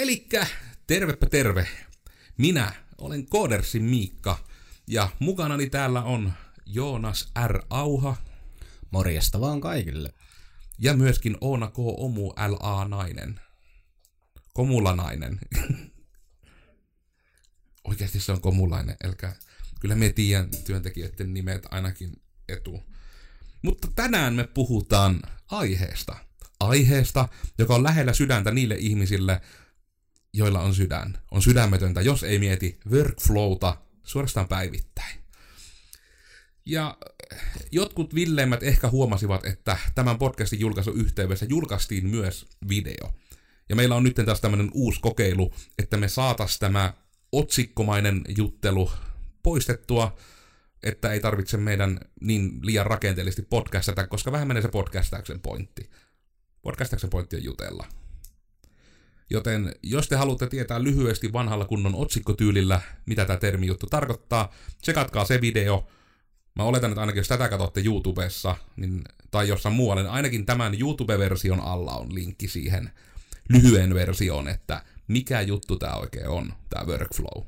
Elikkä tervepä terve. Minä olen Koodersin Miikka ja mukanani täällä on Joonas R. Auha. Morjesta vaan kaikille. Ja myöskin Oona K. Omu LA nainen. Komulanainen. Oikeasti se on komulainen, älkää. Kyllä me tiedän työntekijöiden nimet ainakin etu. Mutta tänään me puhutaan aiheesta. Aiheesta, joka on lähellä sydäntä niille ihmisille, joilla on sydän. On sydämetöntä, jos ei mieti workflowta suorastaan päivittäin. Ja jotkut villeimmät ehkä huomasivat, että tämän podcastin julkaisun yhteydessä julkaistiin myös video. Ja meillä on nyt taas tämmöinen uusi kokeilu, että me saataisiin tämä otsikkomainen juttelu poistettua, että ei tarvitse meidän niin liian rakenteellisesti podcastata, koska vähän menee se podcastauksen pointti. Podcastauksen pointti on jutella. Joten jos te haluatte tietää lyhyesti vanhalla kunnon otsikkotyylillä, mitä tämä termi juttu tarkoittaa, tsekatkaa se video. Mä oletan, että ainakin jos tätä katsotte YouTubessa niin, tai jossain muualla, niin ainakin tämän YouTube-version alla on linkki siihen lyhyen versioon, että mikä juttu tämä oikein on, tämä workflow.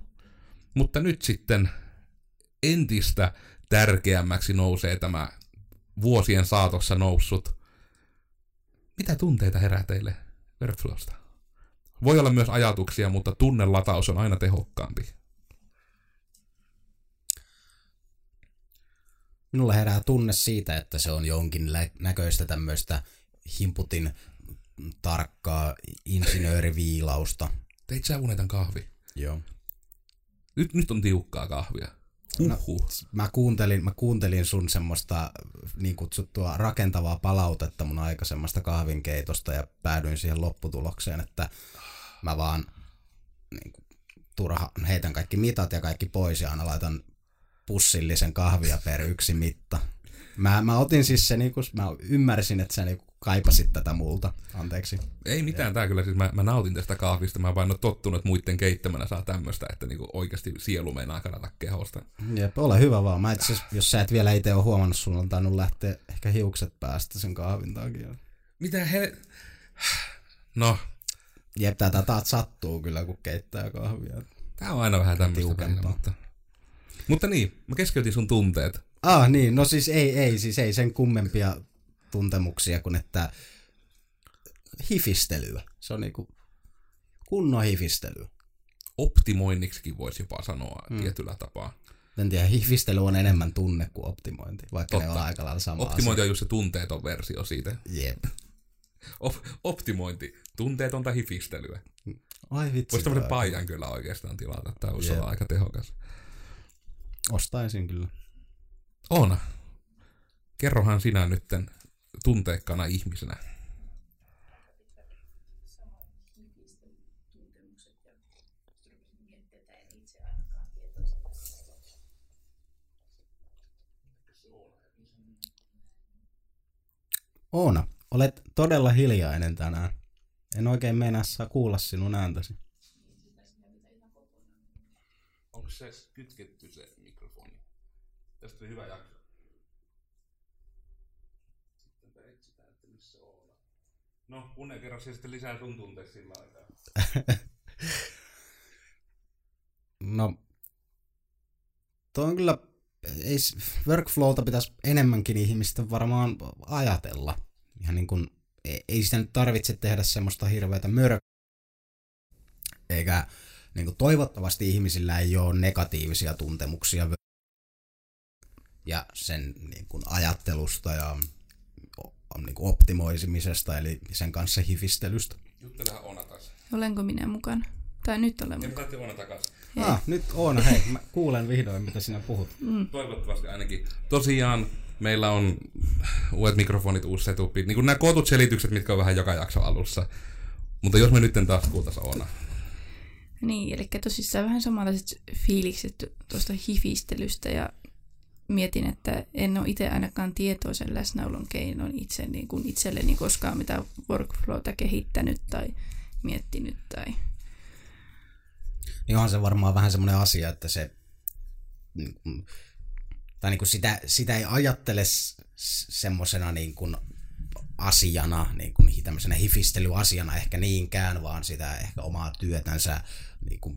Mutta nyt sitten entistä tärkeämmäksi nousee tämä vuosien saatossa noussut. Mitä tunteita herää teille workflowsta? Voi olla myös ajatuksia, mutta tunnelataus on aina tehokkaampi. Minulla herää tunne siitä, että se on jonkin näköistä tämmöistä himputin tarkkaa insinööriviilausta. Teit sä unetan kahvi? Joo. Nyt on tiukkaa kahvia. No, mä kuuntelin sun semmoista niin kutsuttua rakentavaa palautetta mun aikaisemmasta kahvinkeitosta ja päädyin siihen lopputulokseen, että mä vaan niin kuin, heitän kaikki mitat ja kaikki pois ja aina laitan pussillisen kahvia per yksi mitta. Mä otin siis se, niin kuin, mä ymmärsin, että sä niin kuin kaipasit tätä multa. Anteeksi. Ei mitään, ja tää kyllä, siis mä nautin tästä kahvista, mä vain oon tottunut, että muitten keittämänä saa tämmöstä, että niinku oikeasti sielu meinaa kannata kehosta. Jep, ole hyvä vaan. Mä itse jos sä et vielä itse ole huomannut, sulla on tainnut lähteä ehkä hiukset päästä sen kahvin takia. Mitä he... No. Jep, tää taas sattuu kyllä, kun keittää kahvia. Tää on aina vähän tämmöistä. Mutta niin, mä keskeytin sun tunteet. Ah niin, no siis ei sen kummempia tuntemuksia kuin että hifistelyä. Se on niinku kunnon hifistelyä. Optimoinniksikin voisi jopa sanoa tietyllä tapaa. En tiedä, hifistely on enemmän tunne kuin optimointi, vaikka ne on aika lailla sama asia. Optimointi on just se tunteeton versio siitä. Jep. Optimointi, tunteetonta hifistelyä. Ai vitsi. Voisi tämmöisen paijan kyllä oikeastaan tilata, tämä voisi olla aika tehokas. Ostaisin kyllä. Oona, kerrohan sinä nytten tunteikkana ihmisenä. Oona, olet todella hiljainen tänään. En oikein meinaa saa kuulla sinun ääntäsi. Onko se kytketty se mikrofoni? Tästä oli hyvä jakso. Sittenpä etsitään, että missä olla. No, unen kerran se sitten lisää sun tunteet sillä aikaa. No, toi on kyllä, workflowta pitäisi enemmänkin ihmisten varmaan ajatella. Ihan niin kuin, ei sitä nyt tarvitse tehdä semmoista hirveätä eikä niin kuin toivottavasti ihmisillä ei ole negatiivisia tuntemuksia ja sen niin kuin ajattelusta ja niin kuin optimoimisesta, eli sen kanssa hifistelystä. Juttelehan Oona taas. Olenko minä mukana? Tai nyt olen mukana. Saatte Oona takaisin. Nyt Oona, hei, mä kuulen vihdoin, mitä sinä puhut. Toivottavasti ainakin. Tosiaan meillä on uudet mikrofonit, uusi setupit, niin kuin nämä kootut selitykset, mitkä on vähän joka jakso alussa. Mutta jos me nyt taas kuultaisiin Oona. Niin, eli tosissaan vähän samanlaiset fiilikset tuosta hifistelystä ja mietin, että en ole itse ainakaan tietoisen läsnäolon keinon itselleni koskaan mitään workflowta kehittänyt tai miettinyt. Tai... Niin onhan se varmaan vähän semmoinen asia, että se, tai niin kuin sitä ei ajattele semmoisena niin kuin asiana, niin kuin tämmöisenä hifistelyasiana ehkä niinkään, vaan sitä ehkä omaa työtänsä niin kuin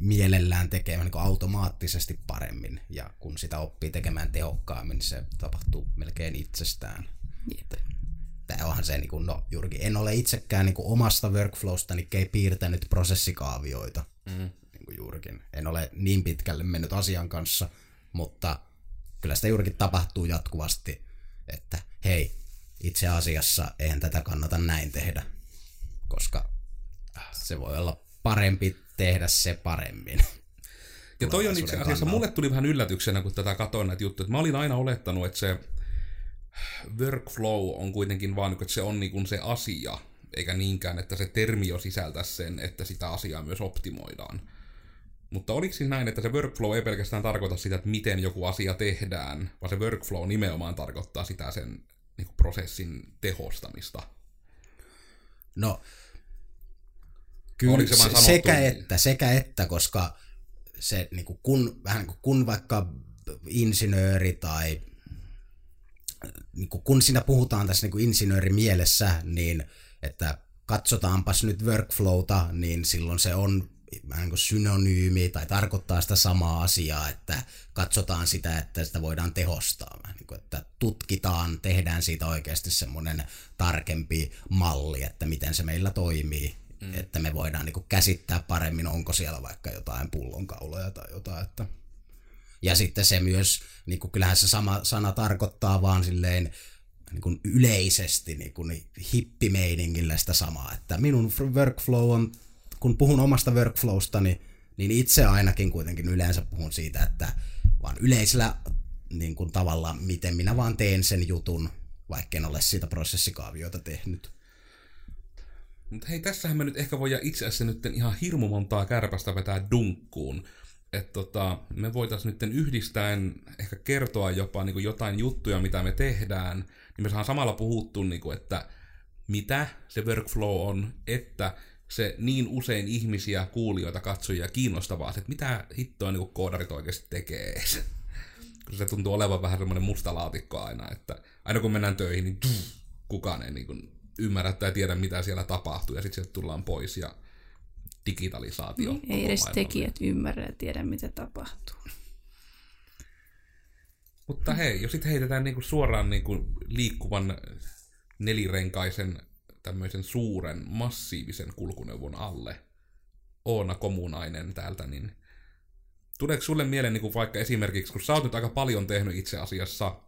mielellään tekemään niin kuin automaattisesti paremmin. Ja kun sitä oppii tekemään tehokkaammin, niin se tapahtuu melkein itsestään. Tämä onhan se, niin kuin, no juurikin, en ole itsekään niin kuin omasta workflowstani piirtänyt prosessikaavioita. Mm. Niin kuin juurikin. En ole niin pitkälle mennyt asian kanssa, mutta kyllä sitä juurikin tapahtuu jatkuvasti, että hei, itse asiassa eihän tätä kannata näin tehdä, koska se voi olla parempi tehdä se paremmin. Ja toi on itse asiassa, mulle tuli vähän yllätyksenä, kun tätä katsoin näitä juttuja, että mä olin aina olettanut, että se workflow on kuitenkin vaan, että se on niin kuin se asia, eikä niinkään, että se termi jo sisältäisi sen, että sitä asiaa myös optimoidaan. Mutta oliko siis näin, että se workflow ei pelkästään tarkoita sitä, että miten joku asia tehdään, vaan se workflow nimenomaan tarkoittaa sitä sen niin kuin prosessin tehostamista? No, kyllä se sekä että, koska se, niin kuin kun vaikka insinööri tai niin kuin kun siinä puhutaan tässä niin kuin insinöörimielessä, niin että katsotaanpas nyt workflowta, niin silloin se on synonyymi tai tarkoittaa sitä samaa asiaa, että katsotaan sitä, että sitä voidaan tehostaa. Että tutkitaan, tehdään siitä oikeasti semmoinen tarkempi malli, että miten se meillä toimii, että me voidaan käsittää paremmin, onko siellä vaikka jotain pullonkauloja tai jotain. Ja sitten se myös, kyllähän se sama sana tarkoittaa vaan silleen, niin kuin yleisesti niin kuin hippimeiningillä sitä samaa, että minun workflow on, kun puhun omasta workflowstani, niin itse ainakin kuitenkin yleensä puhun siitä, että vaan yleisellä niin kuin tavalla, miten minä vaan teen sen jutun, vaikka en ole siitä prosessikaaviota tehnyt. Mutta hei, tässähän me nyt ehkä voidaan itse asiassa nyt ihan hirmu montaa kärpästä vetää dunkkuun. Että me voitaisiin nyt yhdistäen ehkä kertoa jopa niin kuin jotain juttuja, mitä me tehdään, niin me saadaan samalla puhuttu, niin kuin, että mitä se workflow on, että se niin usein ihmisiä, kuulijoita, katsojia kiinnostavaa, että mitä hittoa niin kuin koodarit oikeasti tekee. Se tuntuu olevan vähän semmoinen musta laatikko aina, että aina kun mennään töihin, niin kukaan ei niin kuin ymmärrä tai tiedä, mitä siellä tapahtuu, ja sitten sieltä tullaan pois, ja digitalisaatio. Niin, ei edes tekijät ymmärrä ja tiedä, mitä tapahtuu. Mutta hei, jos sitten heitetään niinku suoraan niinku liikkuvan nelirenkaisen tämmöisen suuren, massiivisen kulkuneuvon alle, Oona Komunainen täältä, niin tuleeko sulle mieleen niinku vaikka esimerkiksi, kun sä oot nyt aika paljon tehnyt itse asiassa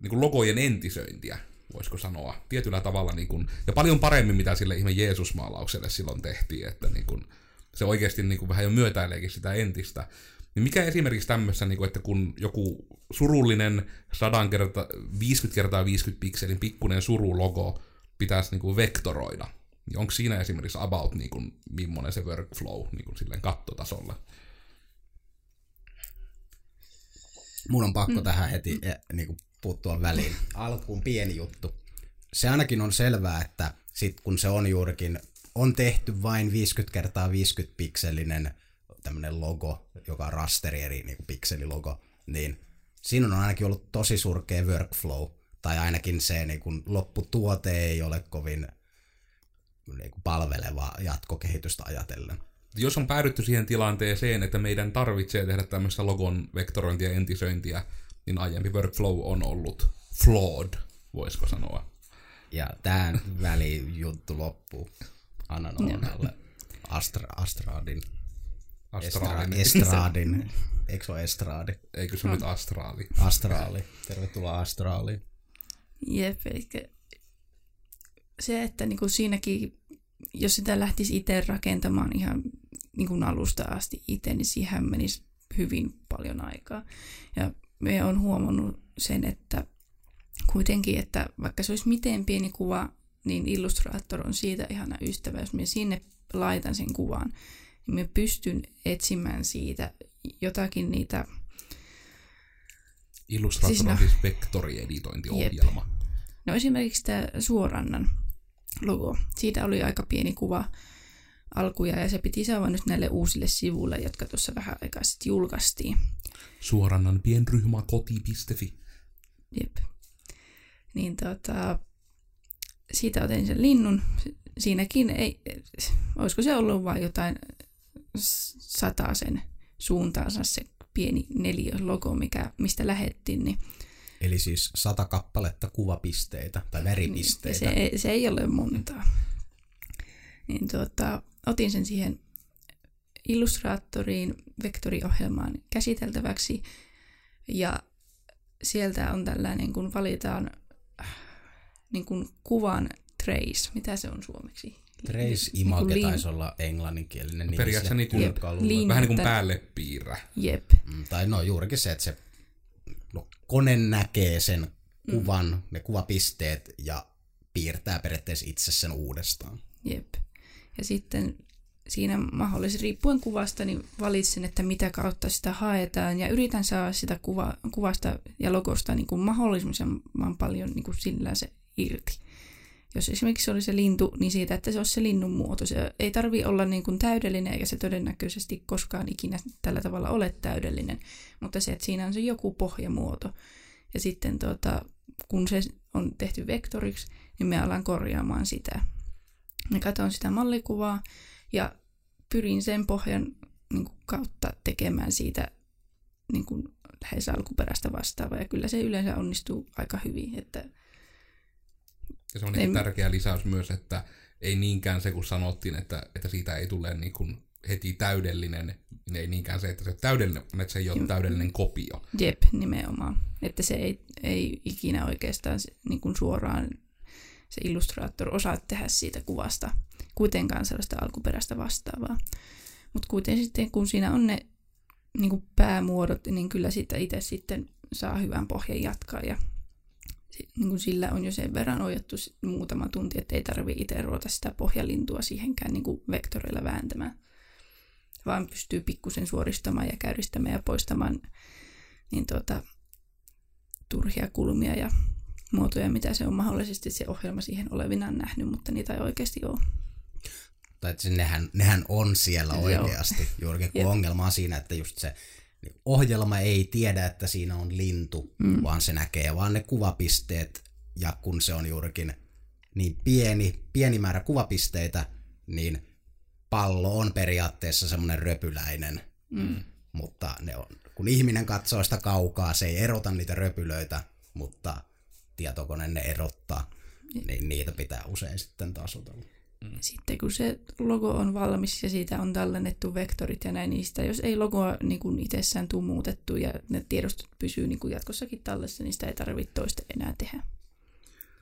niinku logojen entisöintiä, voisiko sanoa, tietyllä tavalla, niin kun, ja paljon paremmin, mitä sille ihme Jeesus-maalaukselle silloin tehtiin, että niin kun, se oikeasti niin kun, vähän jo myötäileekin sitä entistä. Niin mikä esimerkiksi tämmössä, niin kun, että kun joku surullinen 50x50 pikselin pikkuinen surulogo pitäisi niin kun, vektoroida, niin onko siinä esimerkiksi about, niin kun, millainen se workflow niin kun, silleen kattotasolla? Mun on pakko tähän heti niin puuttua väliin. Alkuun pieni juttu. Se ainakin on selvää, että sit kun se on juurikin, on tehty vain 50x50 pikselinen tämmönen logo, joka on rasteri eri niin pikselilogo, niin siinä on ainakin ollut tosi surkea workflow, tai ainakin se niin kun lopputuote ei ole kovin niin kun palveleva jatkokehitystä ajatellen. Jos on päädytty siihen tilanteeseen, että meidän tarvitsee tehdä tämmöistä logon vektorointia ja entisöintiä, niin aiempi workflow on ollut flawed, voisiko sanoa. Ja tämän väliin juttu loppuu. Annan Oonalle Estraadin. Eikö se ole Estraadi? Eikö se nyt Astraali? Astraali. Tervetuloa Astraaliin. Jep, eli se, että niinku siinäkin, jos sitä lähtisi itse rakentamaan ihan niinku alusta asti itse, niin siihen menisi hyvin paljon aikaa. Ja me on huomannut sen, että kuitenkin, että vaikka se olisi miten pieni kuva, niin Illustrator on siitä ihana ystävä. Jos minä sinne laitan sen kuvan, niin minä pystyn etsimään siitä jotakin niitä. Illustrator siis on siis vektorieditointiohjelma. Jep. No esimerkiksi tämä Suorannan logo. Siitä oli aika pieni kuva alkuja, ja se piti saada nyt näille uusille sivuille, jotka tuossa vähän aikaa sitten julkaistiin. Suorannan pienryhmäkoti.fi. Jep. Niin siitä otin sen linnun. Siinäkin ei, olisiko se ollut vain jotain satasen suuntaansa se pieni neliölogo, mistä lähettiin. Niin. Eli siis 100 kappaletta kuvapisteitä tai väripisteitä. Se ei ole montaa. Niin otin sen siihen Illustratoriin, vektoriohjelmaan käsiteltäväksi, ja sieltä on tällainen, kun valitaan niin kuin kuvan trace. Mitä se on suomeksi? Trace image taisi olla englanninkielinen. No, periaatteessa niitä linjoittaa. Vähän niin kuin päälle piirrä. Jep. Tai no juurikin se, että se kone näkee sen kuvan, ne kuvapisteet, ja piirtää periaatteessa itse sen uudestaan. Jep. Ja sitten siinä mahdollisesti riippuen kuvasta niin valitsen, että mitä kautta sitä haetaan, ja yritän saada sitä kuvasta ja logosta niin kuin mahdollisimman paljon niin kuin sillä se irti. Jos esimerkiksi se oli se lintu, niin siitä, että se olisi se linnun muoto. Se ei tarvitse olla niin kuin täydellinen, eikä se todennäköisesti koskaan ikinä tällä tavalla ole täydellinen, mutta se, että siinä on se joku pohjamuoto. Ja sitten kun se on tehty vektoriksi, niin me alan korjaamaan sitä. Ja katson sitä mallikuvaa ja pyrin sen pohjan niin kuin kautta tekemään siitä niin kuin lähes alkuperäistä vastaavaa. Ja kyllä se yleensä onnistuu aika hyvin, että ja se on niin tärkeä lisäys myös, että ei niinkään se, kun sanottiin, että siitä ei tule niin kuin heti täydellinen, niin ei niinkään se, että se, täydellinen, että se ei ole täydellinen kopio. Jep, nimenomaan. Että se ei ikinä oikeastaan niin kuin suoraan se Illustrator osaa tehdä siitä kuvasta kuitenkaan sellaista alkuperäistä vastaavaa. Mutta kuitenkin sitten, kun siinä on ne niin kuin päämuodot, niin kyllä sitä itse sitten saa hyvän pohjan jatkaa, ja niin kuin sillä on jo sen verran ohjattu muutama tunti, että ei tarvitse itse ruota sitä pohjalintua siihenkään niin kuin vektoreilla vääntämään, vaan pystyy pikkusen suoristamaan ja käyristämään ja poistamaan niin turhia kulmia ja muotoja, mitä se on mahdollisesti se ohjelma siihen olevinaan nähnyt, mutta niitä ei oikeasti ole. Tai nehän on siellä oikeasti, juurikin kun ongelma on siinä, että just se ohjelma ei tiedä, että siinä on lintu, vaan se näkee vaan ne kuvapisteet, ja kun se on juurikin niin pieni määrä kuvapisteitä, niin pallo on periaatteessa semmoinen röpyläinen, mutta ne on, kun ihminen katsoo sitä kaukaa, se ei erota niitä röpylöitä, mutta tietokone ne erottaa, niin niitä pitää usein sitten tasotella. Sitten kun se logo on valmis ja siitä on tallennettu vektorit ja näin, niistä, jos ei logoa niin kuin itsessään tule muutettu ja ne tiedostot pysyy niin kuin jatkossakin tallessa, niin sitä ei tarvitse toista enää tehdä.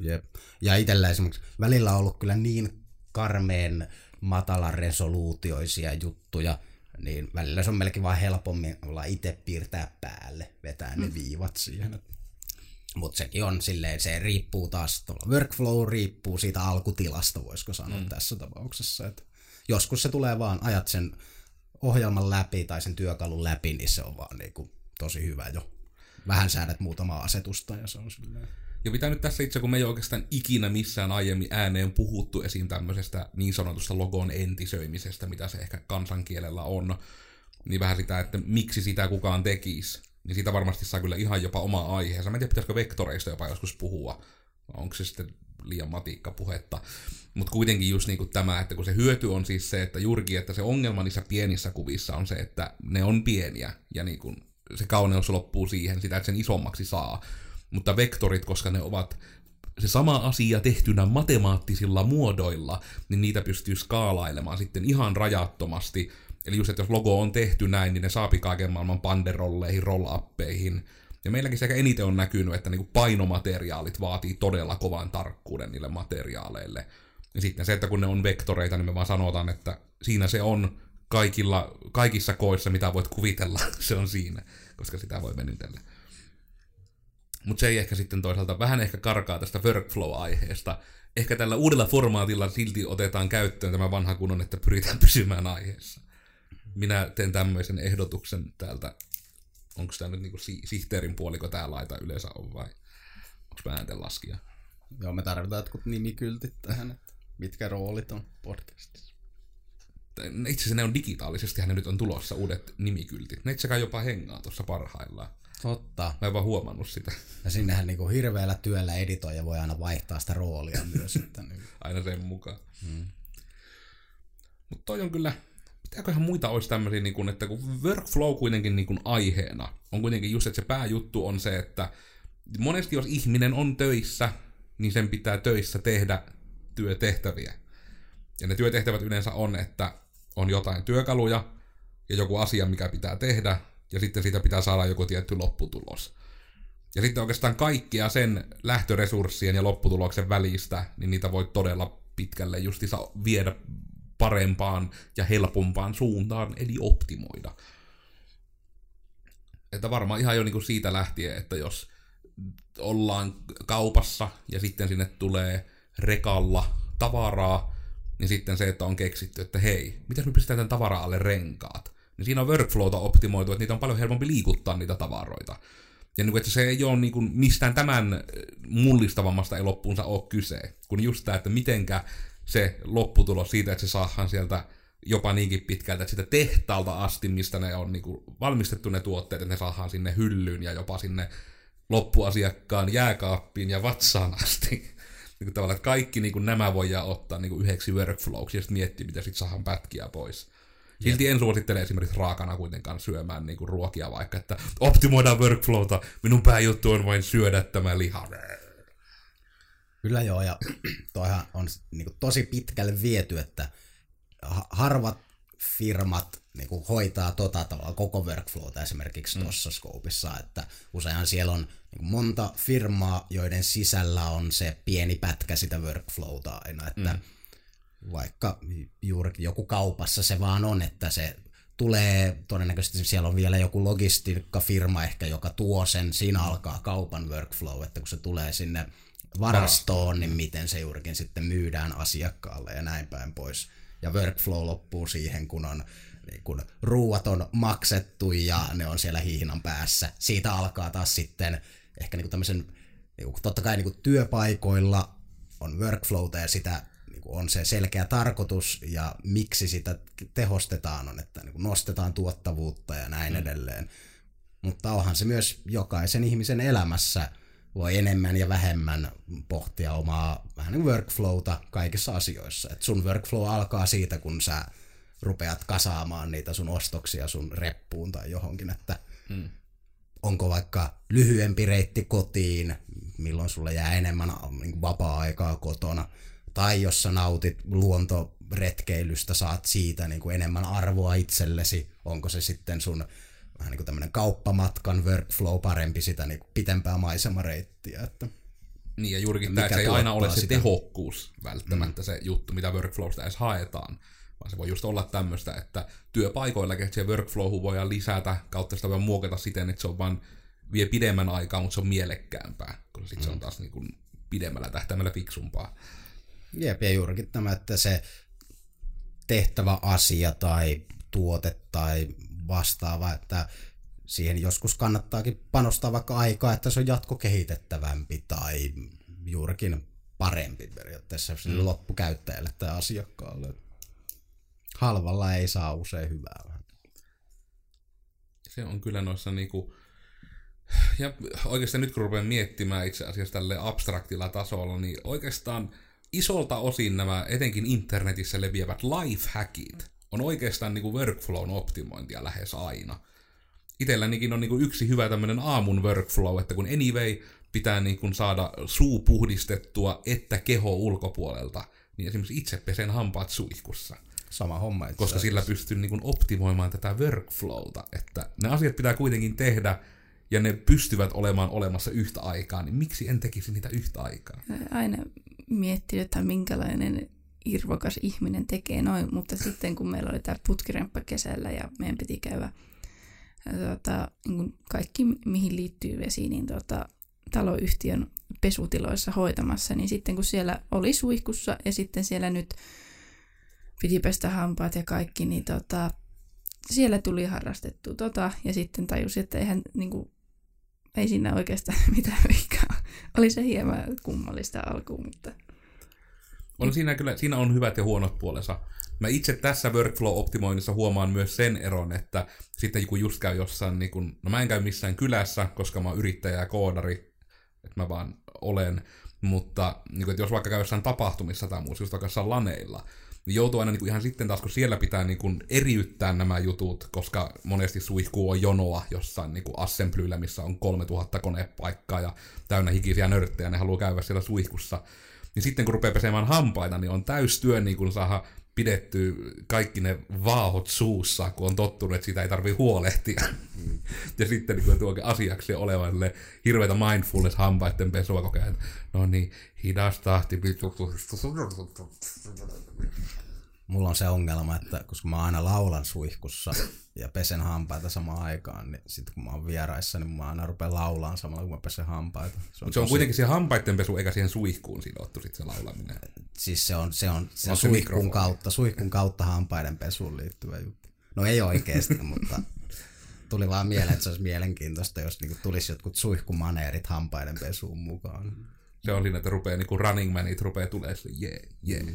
Jep. Ja itsellä esimerkiksi välillä on ollut kyllä niin karmeen matalan resoluutioisia juttuja, niin välillä se on melkein vaan helpommin olla itse piirtää päälle, vetää ne viivat siihen. Mutta sekin on silleen, se riippuu taas, workflow riippuu siitä alkutilasta, voisiko sanoa tässä tapauksessa. Et joskus se tulee vaan, ajat sen ohjelman läpi tai sen työkalun läpi, niin se on vaan niinku tosi hyvä jo. Vähän säädät muutamaa asetusta ja se on silleen. Ja pitää nyt tässä itse, kun me ei oikeastaan ikinä missään aiemmin ääneen puhuttu esiin tämmöisestä niin sanotusta logon entisöimisestä, mitä se ehkä kansankielellä on, niin vähän sitä, että miksi sitä kukaan tekisi. Niin siitä varmasti saa kyllä ihan jopa omaa aiheensa. Mä en tiedä, pitäisikö vektoreista jopa joskus puhua. Onko se sitten liian matikkapuhetta. Mutta kuitenkin just niin kuin tämä, että kun se hyöty on siis se, että juurikin, että se ongelma niissä pienissä kuvissa on se, että ne on pieniä. Ja niin kuin se kauneus loppuu siihen, sitä että sen isommaksi saa. Mutta vektorit, koska ne ovat se sama asia tehtynä matemaattisilla muodoilla, niin niitä pystyy skaalailemaan sitten ihan rajattomasti. Eli just, että jos logo on tehty näin, niin ne saapi kaiken maailman banderolleihin, roll-uppeihin. Ja meilläkin sekä eniten on näkynyt, että niinku painomateriaalit vaatii todella kovan tarkkuuden niille materiaaleille. Ja sitten se, että kun ne on vektoreita, niin me vaan sanotaan, että siinä se on kaikissa koissa, mitä voit kuvitella, se on siinä, koska sitä voi venytellä. Mutta se ei ehkä sitten toisaalta vähän ehkä karkaa tästä workflow-aiheesta. Ehkä tällä uudella formaatilla silti otetaan käyttöön tämä vanha kunnon, että pyritään pysymään aiheessa. Minä teen tämmöisen ehdotuksen täältä, onko tämä nyt niinku sihteerin puoliko tää laita yleensä on vai onko mä ääntenlaskija? Joo, me tarvitaan jotkut nimikyltit tähän, että mitkä roolit on podcastissa. Itse asiassa ne on digitaalisesti, hän nyt on tulossa uudet nimikyltit. Ne itse kai jopa hengaa tuossa parhaillaan. Totta. Mä en vaan huomannut sitä. Ja sinnehän niin kuin hirveällä työllä editoija voi aina vaihtaa sitä roolia myös. Että niin. Aina sen mukaan. Mm. Mutta toi on kyllä, pitääköhän muita olisi tämmöisiä, niin kuin, että kun workflow kuitenkin niin kuin aiheena on kuitenkin just, että se pääjuttu on se, että monesti jos ihminen on töissä, niin sen pitää töissä tehdä työtehtäviä. Ja ne työtehtävät yleensä on, että on jotain työkaluja ja joku asia, mikä pitää tehdä, ja sitten siitä pitää saada joku tietty lopputulos. Ja sitten oikeastaan kaikkia sen lähtöresurssien ja lopputuloksen välistä, niin niitä voi todella pitkälle justiinsa viedä parempaan ja helpompaan suuntaan, eli optimoida. Että varmaan ihan jo niin kuin siitä lähtien, että jos ollaan kaupassa ja sitten sinne tulee rekalla tavaraa, niin sitten se, että on keksitty, että hei, mitäs me pistetään tämän tavaran alle renkaat? Niin siinä on workflowta optimoitu, että niitä on paljon helpompi liikuttaa niitä tavaroita. Ja niin kuin, että se ei ole niin kuin mistään tämän mullistavammasta ei loppuunsa ole kyse, kun just tämä, että mitenkä se lopputulos siitä, että se saadaan sieltä jopa niinkin pitkältä, että sitä tehtaalta asti, mistä ne on niin kuin valmistettu ne tuotteet, että ne saadaan sinne hyllyyn ja jopa sinne loppuasiakkaan jääkaappiin ja vatsaan asti. Niin tavallaan, että kaikki niin kuin nämä voidaan ottaa niin kuin yhdeksi workflowksi ja sitten miettiä, mitä sitten saadaan pätkiä pois. Silti en suosittele esimerkiksi raakana kuitenkaan syömään niin kuin ruokia vaikka, että optimoidaan workflowta, minun pääjuttu on vain syödä tämä liha. Kyllä joo, ja toihan on niin kuin tosi pitkälle viety, että harvat firmat niin kuin hoitaa tavalla koko workflowta esimerkiksi tuossa skoopissa, että useinhan siellä on niin kuin monta firmaa, joiden sisällä on se pieni pätkä sitä workflowta aina, että vaikka juuri joku kaupassa se vaan on, että se tulee, todennäköisesti siellä on vielä joku logistiikkafirma ehkä, joka tuo sen, siinä alkaa kaupan workflow, että kun se tulee sinne varastoon, niin miten se juurikin sitten myydään asiakkaalle ja näin päin pois. Ja workflow loppuu siihen, kun on niin kun ruuat on maksettu ja ne on siellä hiihnan päässä. Siitä alkaa taas sitten ehkä niin tämmöisen, niin totta kai niin työpaikoilla on workflowta ja sitä on se selkeä tarkoitus ja miksi sitä tehostetaan on, että nostetaan tuottavuutta ja näin edelleen. Mutta onhan se myös jokaisen ihmisen elämässä, voi enemmän ja vähemmän pohtia omaa vähän niin workflowta kaikissa asioissa. Et sun workflow alkaa siitä, kun sä rupeat kasaamaan niitä sun ostoksia sun reppuun tai johonkin, että onko vaikka lyhyempi reitti kotiin, milloin sulle jää enemmän vapaa-aikaa kotona. Tai jos sä nautit luontoretkeilystä, saat siitä niin kuin enemmän arvoa itsellesi. Onko se sitten sun vähän niin kuin tämmöinen kauppamatkan workflow parempi sitä niin kuin pitempää maisemareittiä? Että niin ja juurikin tämä, että se ei aina ole se tehokkuus välttämättä se juttu, mitä workflowsta edes haetaan. Vaan se voi just olla tämmöistä, että työpaikoilla se workflow voidaan lisätä, kautta sitä voi muokata siten, että se on vaan vie pidemmän aikaa, mutta se on mielekkäämpää, koska sitten se on taas niin kuin pidemmällä tähtäimellä fiksumpaa. Jep, ja juurikin tämä, että se tehtävä asia tai tuote tai vastaava, että siihen joskus kannattaakin panostaa vaikka aikaa, että se on jatkokehitettävämpi tai juurikin parempi periaatteessa loppukäyttäjälle tai asiakkaalle. Halvalla ei saa usein hyvää. Se on kyllä noissa niinku. Ja oikeastaan nyt kun rupean miettimään itse asiassa tälle abstraktilla tasolla, niin oikeastaan isolta osin nämä etenkin internetissä leviävät lifehackit on oikeastaan niin kuin workflown optimointia lähes aina. Itsellänikin on niin kuin yksi hyvä tämmöinen aamun workflow, että kun anyway pitää niin kuin saada suu puhdistettua, että keho ulkopuolelta, niin esimerkiksi itse pesen hampaat suihkussa. Sama homma. Koska sillä pystyy niin kuin optimoimaan tätä workflowta, että ne asiat pitää kuitenkin tehdä, ja ne pystyvät olemaan olemassa yhtä aikaa, niin miksi en tekisi niitä yhtä aikaa? Aina miettinyt, että minkälainen irvokas ihminen tekee noin, mutta sitten kun meillä oli tämä putkiremppa kesällä ja meidän piti käydä kaikki, mihin liittyy vesi, niin taloyhtiön pesutiloissa hoitamassa, niin sitten kun siellä oli suihkussa ja sitten siellä nyt piti pestä hampaat ja kaikki, niin siellä tuli harrastettua ja sitten tajusin, että eihän, niin kuin, ei siinä oikeastaan mitään vikaa. Oli se hieman kummallista alkuun, mutta on siinä kyllä, siinä on hyvät ja huonot puolensa. Mä itse tässä workflow-optimoinnissa huomaan myös sen eron, että sitten kun just käy jossain, niin kun, no mä en käy missään kylässä, koska mä oon yrittäjä ja koodari, että mä vaan olen, mutta niin kun, jos vaikka käy jossain tapahtumissa tai muussa, just jossain laneilla, niin joutuu aina niin kun, ihan sitten taas, kun siellä pitää niin kun, eriyttää nämä jutut, koska monesti suihkuu on jonoa jossain niin kun assemblyillä, missä on 3000 konepaikkaa ja täynnä hikisiä nörttejä, ne haluaa käydä siellä suihkussa. Niin sitten kun rupeaa pesemään hampaita, niin on täystyö niin kun saada pidetty kaikki ne vaahot suussa, kun on tottunut, että siitä ei tarvitse huolehtia. Ja sitten niin tuo asiaksi olevan hirveätä mindfulness-hampaiden pesua koko ajan. No niin, hidas tahti. Mulla on se ongelma, että koska mä aina laulan suihkussa ja pesen hampaita samaan aikaan, niin sitten kun mä oon vieraissa, niin mä aina rupean laulaan samalla, kun mä pesen hampaita. Se on kuitenkin siihen hampaittenpesu, eikä siihen suihkuun sidottu sit se laulaminen. Siis se on suihkun kautta hampaidenpesuun liittyvä juttu. No ei oikeesti, mutta tuli vaan mieleen, että se olisi mielenkiintoista, jos niinku tulisi jotkut suihkumaneerit hampaidenpesuun mukaan. Se on siinä, että rupeaa niinku running manit, rupeaa tulemaan sille jee.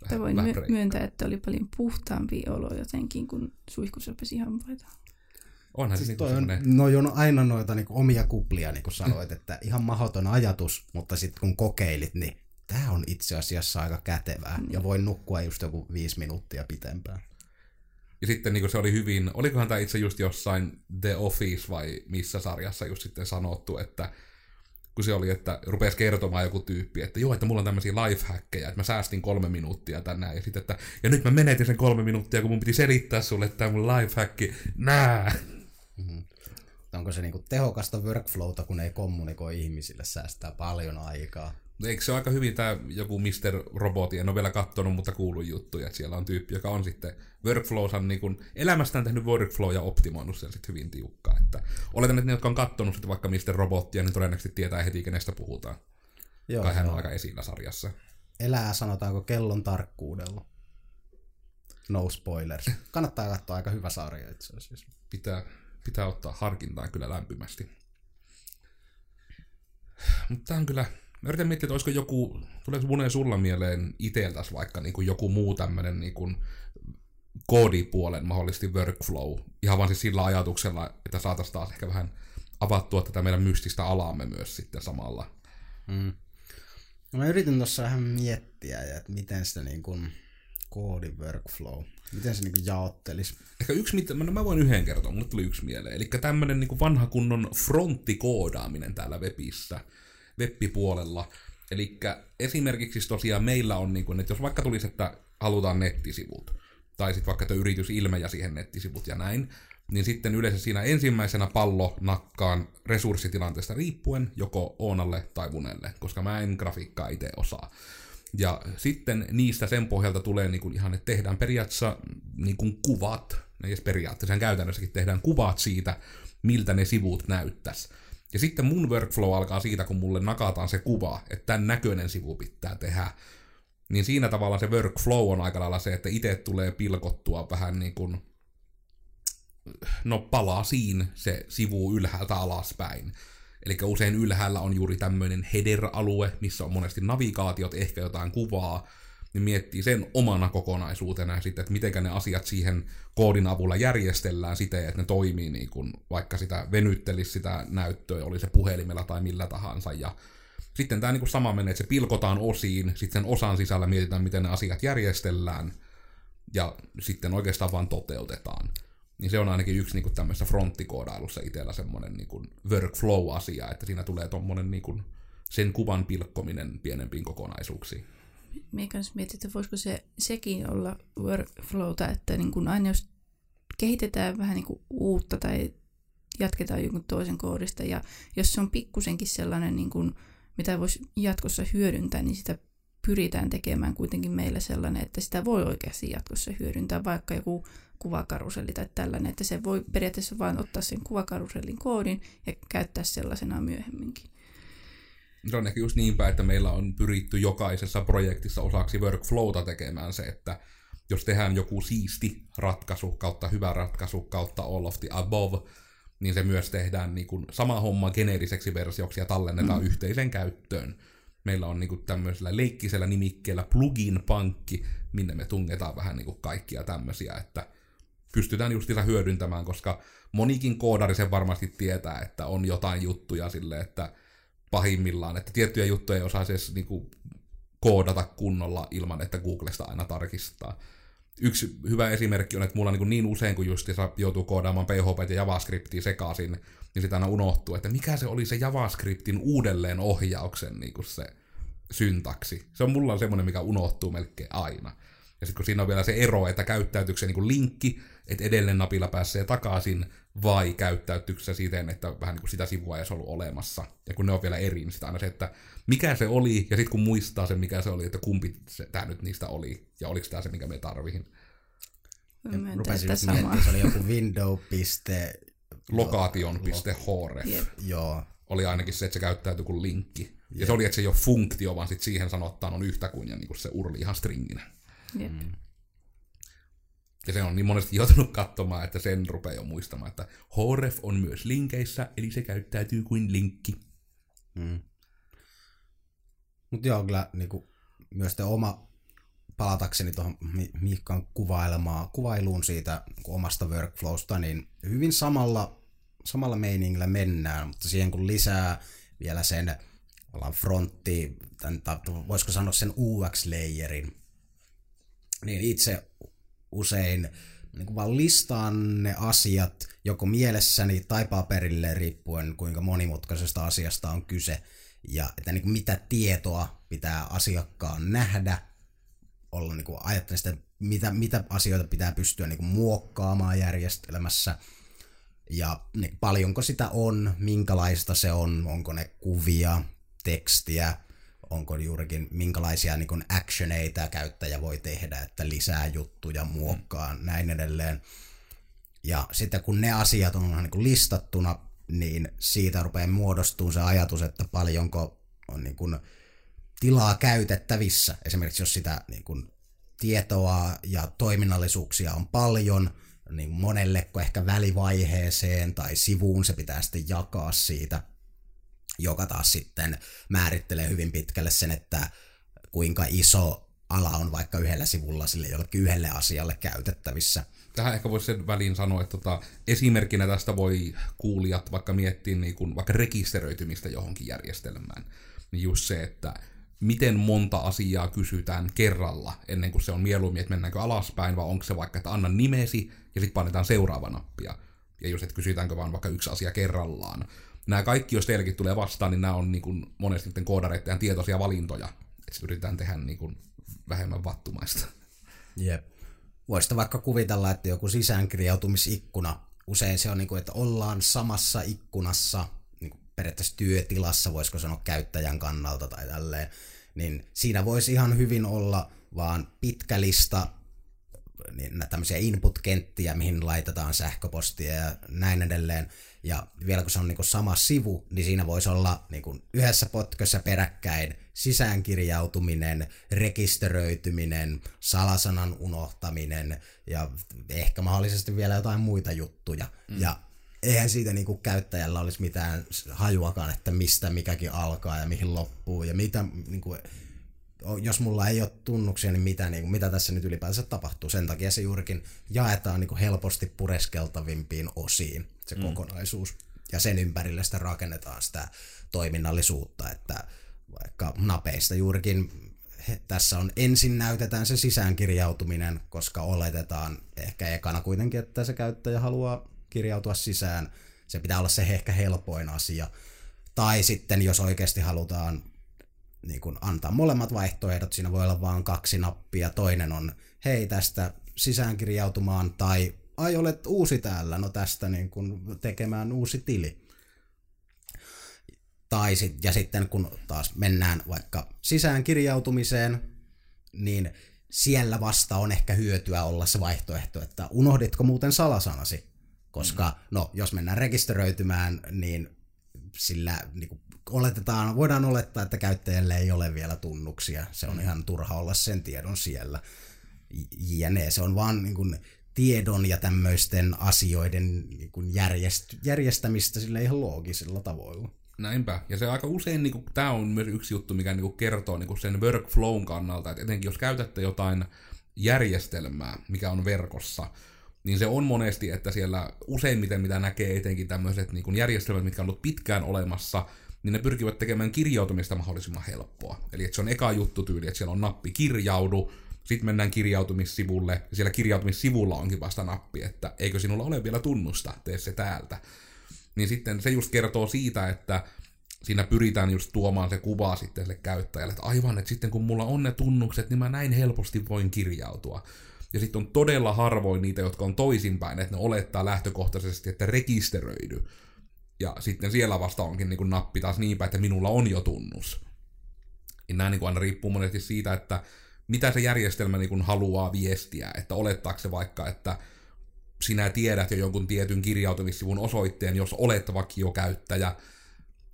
Mutta voin myöntää, että oli paljon puhtaampi olo jotenkin, kun suihkussa pesi hampaita. Onhan siis se niinku semmoinen. Noi on aina noita niinku omia kuplia, niin kuin sanoit, että ihan mahdoton ajatus, mutta sitten kun kokeilit, niin tämä on itse asiassa aika kätevää. Ja voin nukkua just joku 5 minuuttia pitempään. Ja sitten niin se oli hyvin, olikohan tämä itse just jossain The Office vai missä sarjassa just sitten sanottu, että kun se oli, että rupesi kertomaan joku tyyppi, että joo, että mulla on tämmöisiä lifehackkejä, että mä säästin 3 minuuttia tänään, ja sitten, että ja nyt mä menetin sen 3 minuuttia, kun mun piti selittää sulle, että tää mun lifehacki, nää! Mm-hmm. Onko se niinku tehokasta workflowta, kun ei kommunikoi ihmisille, säästää paljon aikaa? Eikö se ole aika hyvin tää joku Mr. Robot, en ole vielä katsonut, mutta kuullut juttuja, että siellä on tyyppi, joka on sitten workflowsa, niin kun elämästään tehnyt workflow ja optimoinut sen sitten hyvin tiukkaan. Että oletan, että ne, jotka on katsonut sitten vaikka Mr. Robotia, niin todennäköisesti tietää heti, kenestä puhutaan. Joo, kai hän on aika esillä sarjassa. Elää sanotaanko kellon tarkkuudella. No spoilers. Kannattaa katsoa, aika hyvä sarja itse asiassa. Pitää ottaa harkintaan kyllä lämpimästi. Mutta on kyllä. Mä yritän miettiä, että olisiko joku, tuleeko Vune sulla mieleen itseltäs vaikka niin kuin joku muu tämmöinen niin kuin koodipuolen mahdollisesti workflow, ihan vaan siis sillä ajatuksella, että saataisiin taas ehkä vähän avattua tätä meidän mystistä alaamme myös sitten samalla. Mm. No mä yritin tuossa vähän miettiä, että miten sitä niin kuin koodiworkflow, miten se niin kuin jaottelisi? Ehkä mä voin yhden kertoa, mulle tuli yksi mieleen, eli tämmöinen niin kuin vanha kunnon fronttikoodaaminen täällä webissä. Web-puolella. Eli esimerkiksi tosiaan meillä on, niin kuin, että jos vaikka tulisi, että halutaan nettisivut, tai sitten vaikka yritysilme ja siihen nettisivut ja näin, niin sitten yleensä siinä ensimmäisenä pallo nakkaan resurssitilanteesta riippuen joko Oonalle tai Vunelle, koska mä en grafiikkaa itse osaa. Ja sitten niistä sen pohjalta tulee niin kuin ihan, että tehdään periaatteessa niin kuin kuvat, ja periaatteessa käytännössäkin tehdään kuvat siitä, miltä ne sivut näyttäisi. Ja sitten mun workflow alkaa siitä, kun mulle nakataan se kuva, että tämän näköinen sivu pitää tehdä. Niin siinä tavallaan se workflow on aika lailla se, että itse tulee pilkottua vähän niin kuin, no palasiin se sivu ylhäältä alaspäin. Eli usein ylhäällä on juuri tämmöinen header-alue, missä on monesti navigaatiot, ehkä jotain kuvaa. Niin miettii sen omana kokonaisuutena sitten, että miten ne asiat siihen koodin avulla järjestellään siten, että ne toimii niin kuin vaikka sitä venyttelisi sitä näyttöä, oli se puhelimella tai millä tahansa. Ja sitten tämä niin kuin sama menee, että se pilkotaan osiin, sitten sen osan sisällä mietitään, miten ne asiat järjestellään ja sitten oikeastaan vaan toteutetaan. Niin se on ainakin yksi niin kuin tämmöisessä fronttikoodailussa itsellä semmoinen niin kuin workflow-asia, että siinä tulee tommoinen niin kuin sen kuvan pilkkominen pienempiin kokonaisuuksiin. Minä kanssa mietin, että voisiko sekin olla workflowta, että niin kun aina jos kehitetään vähän niin kun uutta tai jatketaan jonkun toisen koodista, ja jos se on pikkusenkin sellainen, niin kun, mitä voisi jatkossa hyödyntää, niin sitä pyritään tekemään kuitenkin meillä sellainen, että sitä voi oikeasti jatkossa hyödyntää, vaikka joku kuvakaruselli tai tällainen, että se voi periaatteessa vain ottaa sen kuvakarusellin koodin ja käyttää sellaisena myöhemminkin. Se on ehkä just niinpä, että meillä on pyritty jokaisessa projektissa osaksi workflowta tekemään se, että jos tehdään joku siisti ratkaisu kautta hyvä ratkaisu kautta all of the above, niin se myös tehdään niin kuin sama homma geneeriseksi versioksi ja tallennetaan yhteiseen käyttöön. meillä on niinku tämmöisellä leikkisellä nimikkeellä plugin-pankki, minne me tungetaan vähän niinku kaikkia tämmöisiä, että pystytään just sitä hyödyntämään, koska monikin koodari sen varmasti tietää, että on jotain juttuja silleen, että pahimmillaan, että tiettyjä juttuja ei osaisi edes niinku koodata kunnolla ilman, että Googlesta aina tarkistaa. Yksi hyvä esimerkki on, että mulla niin usein, kun just joutuu koodaamaan PHP ja JavaScriptia sekaisin, niin sitä aina unohtuu, että mikä se oli se JavaScriptin uudelleenohjauksen niin kuin se syntaksi. Se on mulla semmoinen, mikä unohtuu melkein aina. Ja sitten kun siinä on vielä se ero, että käyttäytyykö se niin kuin linkki, että edelleen napilla pääsee takaisin, vai käyttäytyykö se siten, että vähän niin kuin sitä sivua ei olisi ollut olemassa. Ja kun ne on vielä eri, niin sitten aina se, että mikä se oli, ja sitten kun muistaa sen, mikä se oli, että kumpi tämä nyt niistä oli, ja oliko tämä se, mikä me tarvihin. Mä rupesin nyt miettimään, se oli joku window.location.href. Joo. Oli ainakin se, että se käyttäytyi kuin linkki. Yep. Ja se oli, että se ei ole funktio, vaan sitten siihen sanottaan on yhtä kuin, ja niin kuin se urli ihan stringinä. Yep. Mm. Ja se on niin monesti joutunut katsomaan, että sen rupeaa jo muistamaan, että href on myös linkeissä, eli se käyttäytyy kuin linkki. Mm. Mutta joo, kyllä niinku, myös te oma, palatakseni tuohon Miikkaan kuvailuun siitä omasta workflowsta, niin hyvin samalla meiningillä mennään, mutta siihen kun lisää vielä sen frontti, voisiko sanoa sen UX-layerin, niin itse usein niin vaan listaan ne asiat joko mielessäni tai paperille riippuen kuinka monimutkaisesta asiasta on kyse ja että niin mitä tietoa pitää asiakkaan nähdä, olla niin ajattelen sitä, mitä asioita pitää pystyä niin muokkaamaan järjestelmässä ja niin paljonko sitä on, minkälaista se on, onko ne kuvia, tekstiä, onko juurikin minkälaisia niin actioneita käyttäjä voi tehdä, että lisää juttuja, muokkaa, näin edelleen. Ja sitten kun ne asiat on niin listattuna, niin siitä rupeaa muodostumaan se ajatus, että paljonko on niin kuin tilaa käytettävissä. Esimerkiksi jos sitä niin kuin tietoa ja toiminnallisuuksia on paljon, niin monelleko ehkä välivaiheeseen tai sivuun se pitää sitten jakaa siitä, joka taas sitten määrittelee hyvin pitkälle sen, että kuinka iso ala on vaikka yhdellä sivulla sille jollekin yhdelle asialle käytettävissä. Tähän ehkä voisi sen väliin sanoa, että esimerkkinä tästä voi kuulijat vaikka miettiä niin kuin vaikka rekisteröitymistä johonkin järjestelmään. Niin just se, että miten monta asiaa kysytään kerralla ennen kuin se on mieluummin, että mennäänkö alaspäin, vai onko se vaikka, että anna nimesi ja sitten painetaan seuraava nappia. Ja just, että kysytäänkö vaan vaikka yksi asia kerrallaan. Nämä kaikki, jos teillekin tulee vastaan, niin nämä on niin kuin monesti niiden koodareiden tietoisia valintoja. Että sitten yritetään tehdä niin kuin vähemmän vattumaista. Jep. Voisi vaikka kuvitella, että joku sisäänkirjautumisikkuna, usein se on niin kuin, että ollaan samassa ikkunassa, niin kuin periaatteessa työtilassa, voisiko sanoa käyttäjän kannalta tai tälleen, niin siinä voisi ihan hyvin olla vaan pitkä lista niin tämmöisiä input-kenttiä, mihin laitetaan sähköpostia ja näin edelleen. Ja vielä kun se on niin kuin sama sivu, niin siinä voisi olla niin kuin yhdessä potkossa peräkkäin sisäänkirjautuminen, rekisteröityminen, salasanan unohtaminen ja ehkä mahdollisesti vielä jotain muita juttuja. Mm. Ja eihän siitä niin kuin käyttäjällä olisi mitään hajuakaan, että mistä mikäkin alkaa ja mihin loppuu. Ja mitä, niin kuin, jos mulla ei ole tunnuksia, niin mitä tässä nyt ylipäänsä tapahtuu. Sen takia se juurikin jaetaan niin kuin helposti pureskeltavimpiin osiin. Se kokonaisuus. Ja sen ympärille sitä rakennetaan sitä toiminnallisuutta, että vaikka napeista juurikin tässä on ensin näytetään se sisäänkirjautuminen, koska oletetaan ehkä ekana kuitenkin, että se käyttäjä haluaa kirjautua sisään. Se pitää olla se ehkä helpoin asia. Tai sitten jos oikeasti halutaan niin kuin antaa molemmat vaihtoehdot, siinä voi olla vain kaksi nappia. Toinen on, hei tästä sisäänkirjautumaan tai ai, olet uusi täällä, no tästä niin kun tekemään uusi tili. Ja sitten kun taas mennään vaikka sisäänkirjautumiseen, niin siellä vasta on ehkä hyötyä olla se vaihtoehto, että unohditko muuten salasanasi, koska no, jos mennään rekisteröitymään, niin sillä niin kun voidaan olettaa, että käyttäjälle ei ole vielä tunnuksia. Se on ihan turha olla sen tiedon siellä. Se on vaan niin kun tiedon ja tämmöisten asioiden järjestämistä sillä ihan loogisilla tavoilla. Näinpä. Ja se aika usein, niin tämä on myös yksi juttu, mikä niin kuin kertoo niin kuin sen workflown kannalta, että etenkin jos käytätte jotain järjestelmää, mikä on verkossa, niin se on monesti, että siellä useimmiten, mitä näkee etenkin tämmöiset niin kuin järjestelmät, mitkä on ollut pitkään olemassa, niin ne pyrkivät tekemään kirjautumista mahdollisimman helppoa. Eli että se on eka juttutyyli, että siellä on nappi kirjaudu, sitten mennään kirjautumissivulle, ja siellä kirjautumissivulla onkin vasta nappi, että eikö sinulla ole vielä tunnusta, tee se täältä. Niin sitten se just kertoo siitä, että siinä pyritään just tuomaan se kuva sitten sille käyttäjälle, että aivan, että sitten kun mulla on ne tunnukset, niin mä näin helposti voin kirjautua. Ja sitten on todella harvoin niitä, jotka on toisinpäin, että ne olettaa lähtökohtaisesti, että rekisteröidy. Ja sitten siellä vasta onkin niin kuin nappi taas niinpä, että minulla on jo tunnus. Ja nämä niin kuin aina riippuu monesti siitä, että mitä se järjestelmä niin kuin haluaa viestiä, että olettaako se vaikka, että sinä tiedät jo jonkun tietyn kirjautumissivun osoitteen, jos olet vakiokäyttäjä,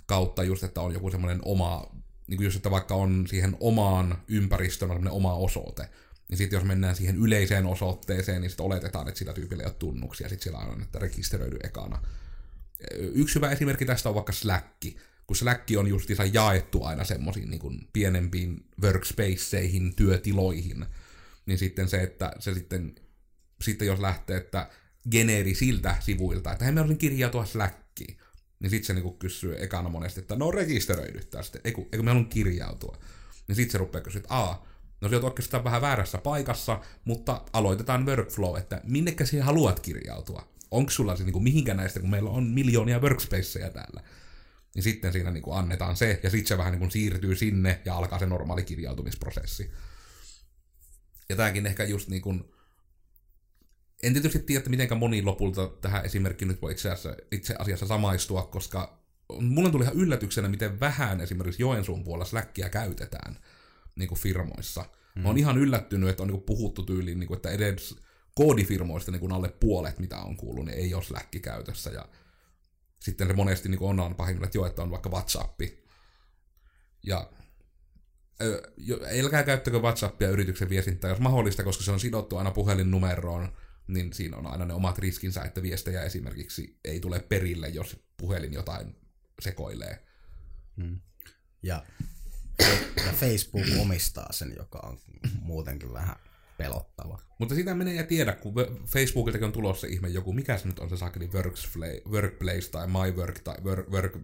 kautta just, että on joku semmoinen oma, niin kuin just, että vaikka on siihen omaan ympäristöön semmoinen oma osoite, niin sitten jos mennään siihen yleiseen osoitteeseen, niin sitten oletetaan, että sillä tyypillä ei ole tunnuksia, sitten siellä on, että rekisteröidy ekana. Yksi hyvä esimerkki tästä on vaikka Slack, kun Slack on justiinsa jaettu aina semmoisiin niin kuin pienempiin workspaceihin, työtiloihin, niin sitten se, että se sitten jos lähtee, että geneerisiltä sivuilta, että hei, mä olisin kirjautua Slackiin, niin sitten se niinku kysyy ekana monesti, että no rekisteröidyttää sitten, eikö mä haluan kirjautua. Niin sitten se rupeaa kysyä, että no se on oikeastaan vähän väärässä paikassa, mutta aloitetaan workflow, että minnekä siihen haluat kirjautua. Onko sulla se niinku mihinkä näistä, kun meillä on miljoonia workspaceja täällä. Niin sitten siinä niinku annetaan se, ja sitten se vähän niinku siirtyy sinne, ja alkaa se normaali kirjautumisprosessi. Ja tämäkin ehkä just niinku... En tietysti tiedä, että miten moni lopulta tähän esimerkkiin nyt voi itse asiassa samaistua, koska mulle tuli ihan yllätyksenä, miten vähän esimerkiksi Joensuun puolella Slackia käytetään niin kuin firmoissa. Mä oon ihan yllättynyt, että on niin kuin puhuttu tyyliin, niin kuin, että edes koodifirmoista niin kuin alle puolet, mitä on kuullut, niin ei ole Slack käytössä. Ja sitten se monesti niin kuin on pahimmillaan, että joo, että on vaikka WhatsApp. Ja... Älkää käyttäkö WhatsAppia yrityksen viestintää, jos mahdollista, koska se on sidottu aina puhelinnumeroon, niin siinä on aina ne omat riskinsä, että viestejä esimerkiksi ei tule perille, jos puhelin jotain sekoilee. Ja Facebook omistaa sen, joka on muutenkin vähän pelottava. Mutta sitä menee ja tiedä, kun Facebookiltakin on tulossa ihme joku, mikä se nyt on se sakeli, Workplace tai My Work tai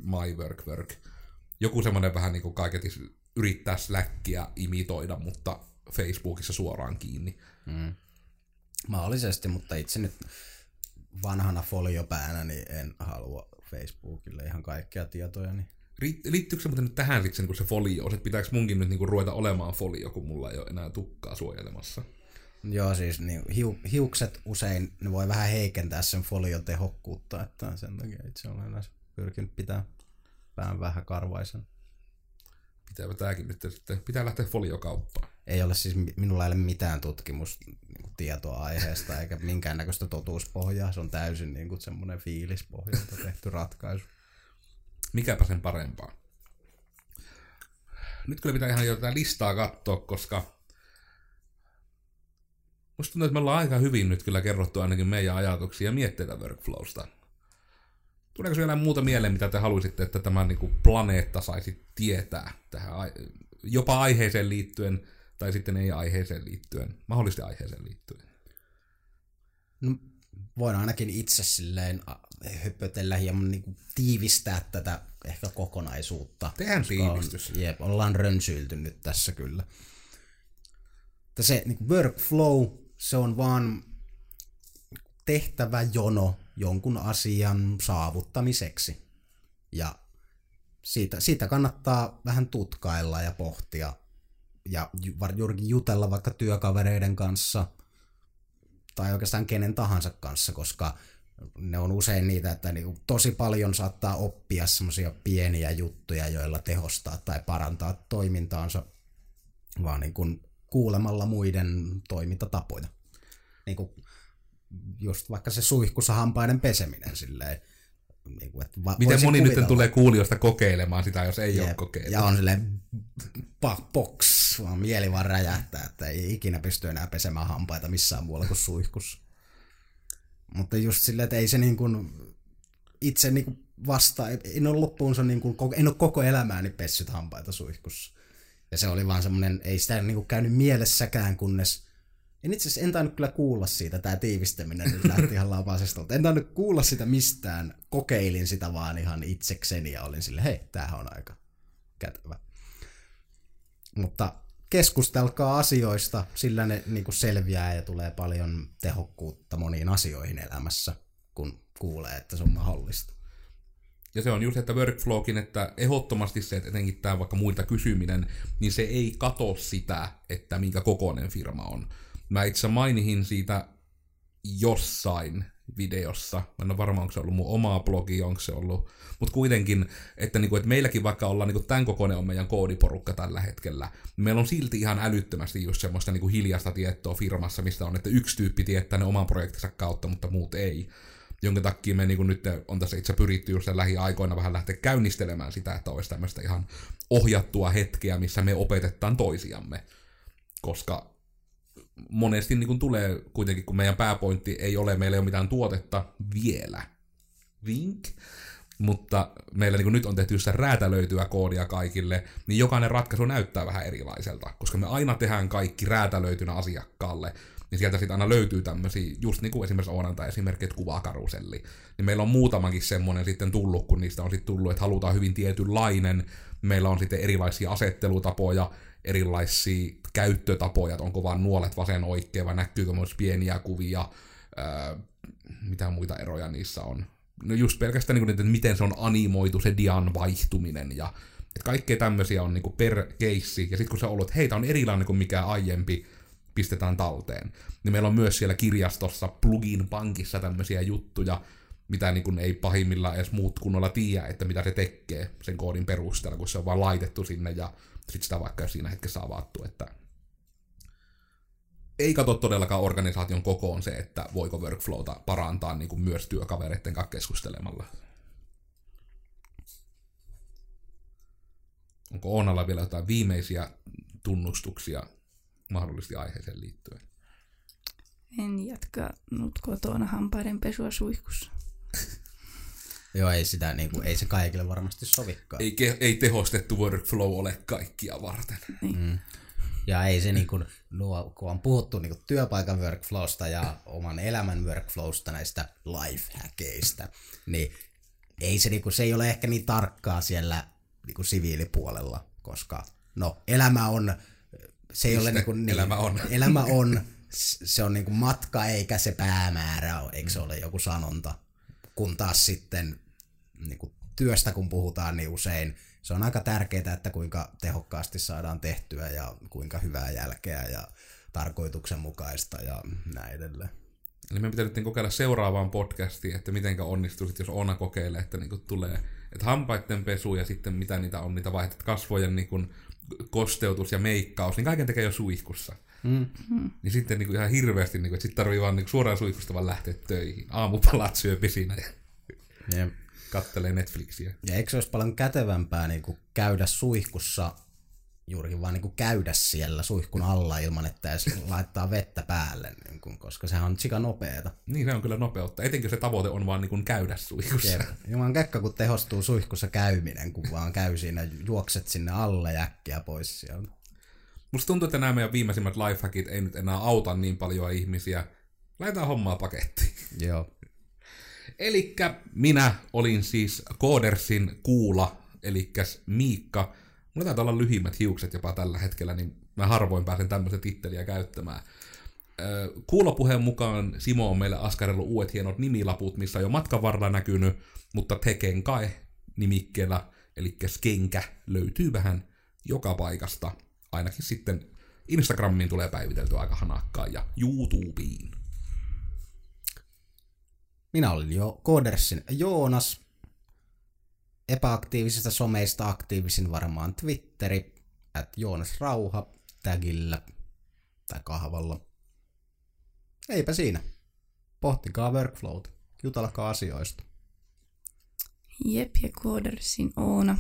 My Work. Joku semmoinen vähän niin kuin kaiketis yrittää Slackia imitoida, mutta Facebookissa suoraan kiinni. Mahdollisesti, mutta itse nyt vanhana foliopäänä niin en halua Facebookille ihan kaikkea tietoja. Niin. Liittyykö se muuten nyt tähän siksi, niin kun se folio? Että pitääkö munkin nyt niin kun ruveta olemaan folio, kun mulla ei ole enää tukkaa suojelemassa? Joo, siis niin, hiukset usein ne voi vähän heikentää sen folion tehokkuutta, että sen takia itse olen aina pyrkinyt pitää pään vähän karvaisen. Pitääpä tääkin nyt sitten. Pitää lähteä foliokauppaan. Ei ole siis, minulla ei ole mitään tutkimustietoa aiheesta eikä minkäännäköistä totuuspohjaa. Se on täysin niin kuin semmoinen fiilispohjalta tehty ratkaisu. Mikäpä sen parempaa. Nyt kyllä pitää ihan jotain listaa katsoa, koska musta tuntuu, että me ollaan aika hyvin nyt kyllä kerrottu ainakin meidän ajatuksia ja mietteitä workflowsta. Tuleeko vielä muuta mieleen, mitä te haluaisitte, että tämä niin kuin planeetta saisi tietää tähän jopa aiheeseen liittyen, tai sitten ei aiheeseen liittyen, mahdollisesti aiheeseen liittyen? No, voin ainakin itse silleen höpötellä hieman niin kuin tiivistää tätä ehkä kokonaisuutta. Tehän tiivistys. Ollaan rönsyilty nyt tässä kyllä. Että se niin kuin workflow, se on vaan tehtäväjono jonkun asian saavuttamiseksi. Ja siitä kannattaa vähän tutkailla ja pohtia ja jutella vaikka työkavereiden kanssa tai oikeastaan kenen tahansa kanssa, koska ne on usein niitä, että niinku tosi paljon saattaa oppia semmoisia pieniä juttuja, joilla tehostaa tai parantaa toimintaansa, vaan niinku kuulemalla muiden toimintatapoja. Niinku just vaikka se suihkussa hampaiden peseminen silleen. Niin kuin, että miten moni nyt tulee kuulijoista kokeilemaan sitä, jos ei ole kokeillut? Ja on silleen box, vaan mieli vaan räjähtää, että ei ikinä pysty enää pesemään hampaita missään muualla kuin suihkussa. Mutta just silleen, että ei se niin kuin itse niin kuin vasta, en ole loppuunsa, niin kuin, en ole koko elämääni pessyt hampaita suihkussa. Ja se oli vaan semmoinen, ei sitä niin kuin käynyt mielessäkään, kunnes, en itse asiassa en tainnut kyllä kuulla siitä, tämä tiivistäminen nyt lähti ihan lapasesta, mutta en tainnut kuulla sitä mistään, kokeilin sitä vaan ihan itsekseni ja olin silleen, hei, tämähän on aika kätevä. Mutta keskustelkaa asioista, sillä ne niin kuin selviää ja tulee paljon tehokkuutta moniin asioihin elämässä, kun kuulee, että se on mahdollista. Ja se on just, että workflowkin, että ehdottomasti se, että etenkin tämä vaikka muilta kysyminen, niin se ei kato sitä, että minkä kokoinen firma on. Mä itse mainihin siitä jossain videossa, mä en ole varma, onko se ollut mun omaa blogia, onko se ollut, mutta kuitenkin, että, niinku, että meilläkin vaikka ollaan, niinku, tämän kokoinen on meidän koodiporukka tällä hetkellä, niin meillä on silti ihan älyttömästi just semmoista niinku hiljaista tietoa firmassa, mistä on, että yksi tyyppi tietää ne oman projektinsa kautta, mutta muut ei. Jonka takia me niin nyt on tässä itse pyritty just lähiaikoina vähän lähteä käynnistelemään sitä, että olisi tämmöistä ihan ohjattua hetkeä, missä me opetetaan toisiamme. Koska monesti niin kun tulee kuitenkin, kun meidän pääpointti ei ole, meillä ei ole mitään tuotetta vielä. Vink. Mutta meillä niin nyt on tehty sitä räätälöityä koodia kaikille, niin jokainen ratkaisu näyttää vähän erilaiselta, koska me aina tehdään kaikki räätälöitynä asiakkaalle. Niin sieltä sitten aina löytyy tämmöisiä, just niin kuin esimerkiksi Oonan tai esimerkki, että kuvakaruselli. Niin meillä on muutamankin semmoinen sitten tullut, kun niistä on sitten tullut, että halutaan hyvin tietynlainen. Meillä on sitten erilaisia asettelutapoja, erilaisia käyttötapoja, että onko vaan nuolet vasen oikein, vai näkyykö myös pieniä kuvia, mitä muita eroja niissä on. No just pelkästään niin kuin, että miten se on animoitu, se dian vaihtuminen ja että kaikkea tämmöisiä on niin kuin per keissi. Ja sitten kun sä olet, hei, tää on erilainen kuin mikään aiempi, pistetään talteen. Niin meillä on myös siellä kirjastossa plugin pankissa tämmöisiä juttuja, mitä niin kun ei pahimmillaan edes muut kunnolla tiedä, että mitä se tekee sen koodin perusteella, kun se on vaan laitettu sinne ja sitten sitä vaikka jos siinä hetkessä avattu. Että ei kato todellakaan organisaation kokoon se, että voiko workflowta parantaa niin kun myös työkavereiden kanssa keskustelemalla. Onko Oonalla vielä jotain viimeisiä tunnustuksia mahdollisesti aiheeseen liittyen? En jatka nyt kotona hampaiden pesua suihkussa. Joo, ei sitä niinku, ei se kaikille varmasti sovikaan. Ei tehostettu workflow ole kaikkia varten. Niin. Mm. Ja ei se niinku, kun on puhuttu niinku työpaikan workflowsta ja oman elämän workflowsta, näistä lifehackeista, niin ei se niinku, se ei ole ehkä niin tarkkaa siellä niinku siviilipuolella, koska no elämä on. Se ei ole niin kuin, elämä on, se on niin kuin matka eikä se päämäärä ole, eikö se ole joku sanonta. Kun taas sitten niin kuin työstä kun puhutaan, niin usein se on aika tärkeää, että kuinka tehokkaasti saadaan tehtyä ja kuinka hyvää jälkeä ja tarkoituksenmukaista ja näin edelleen. Eli me pitää nyt kokeilla seuraavaan podcastiin, että miten onnistuisit, jos Oona kokeilee, että niin kuin tulee että hampaiden pesu ja sitten mitä niitä on, niitä vaihdat kasvojen niin kuin kosteutus ja meikkaus, niin kaiken tekee jo suihkussa. Mm-hmm. Niin sitten niin kuin ihan hirveästi, niin kuin, että sitten tarvii vaan niin suoraan suihkusta vaan lähteä töihin. Aamupalat syö pisinä ja kattelee Netflixiä. Ja eikö se olisi paljon kätevämpää niin kuin käydä suihkussa, juurikin vaan niin kuin käydä siellä suihkun alla ilman, että edes laittaa vettä päälle, niin kuin, koska sehän on sika nopeeta. Niin, se on kyllä nopeutta. Etenkin se tavoite on vaan niin kuin käydä suihkussa. Jumalan käkkä, kun tehostuu suihkussa käyminen, kun vaan käy siinä, juokset sinne alle ja äkkiä pois siellä. Musta tuntuu, että nämä meidän viimeisimmät lifehackit ei nyt enää auta niin paljon ihmisiä. Laitetaan hommaa pakettiin. Joo. Elikkä minä olin siis Koodersin Kuula, elikkäs Miikka. Mulla taitaa olla lyhimmät hiukset jopa tällä hetkellä, niin mä harvoin pääsen tämmöistä titteliä käyttämään. Kuulopuheen mukaan Simo on meille askarellut uudet hienot nimilaput, missä on jo matkan varrella näkynyt, mutta Teken Kai nimikkeellä, eli Skenkä, löytyy vähän joka paikasta. Ainakin sitten Instagramiin tulee päivitelty aika hanakkaan ja YouTubeen. Minä olin jo Koodersin Joonas. Epäaktiivisista someista aktiivisin varmaan Twitteri, @JoonasRauha, tagillä tai kahvalla. Eipä siinä. Pohtikaa workflowta, jutelkaa asioista. Jep, ja Koodersin Oona.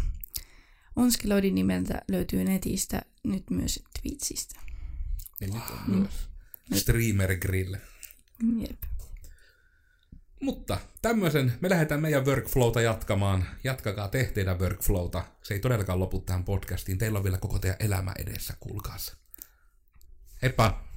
Onskiloidin nimeltä löytyy netistä, nyt myös Twitchistä. Ja nyt on myös Streamer Grill. Jep. Mutta tämmöisen me lähdetään meidän workflowta jatkamaan. Jatkakaa tehdään workflowta. Se ei todellakaan lopu tähän podcastiin. Teillä on vielä koko teidän elämä edessä, kuulkaas. Heippa!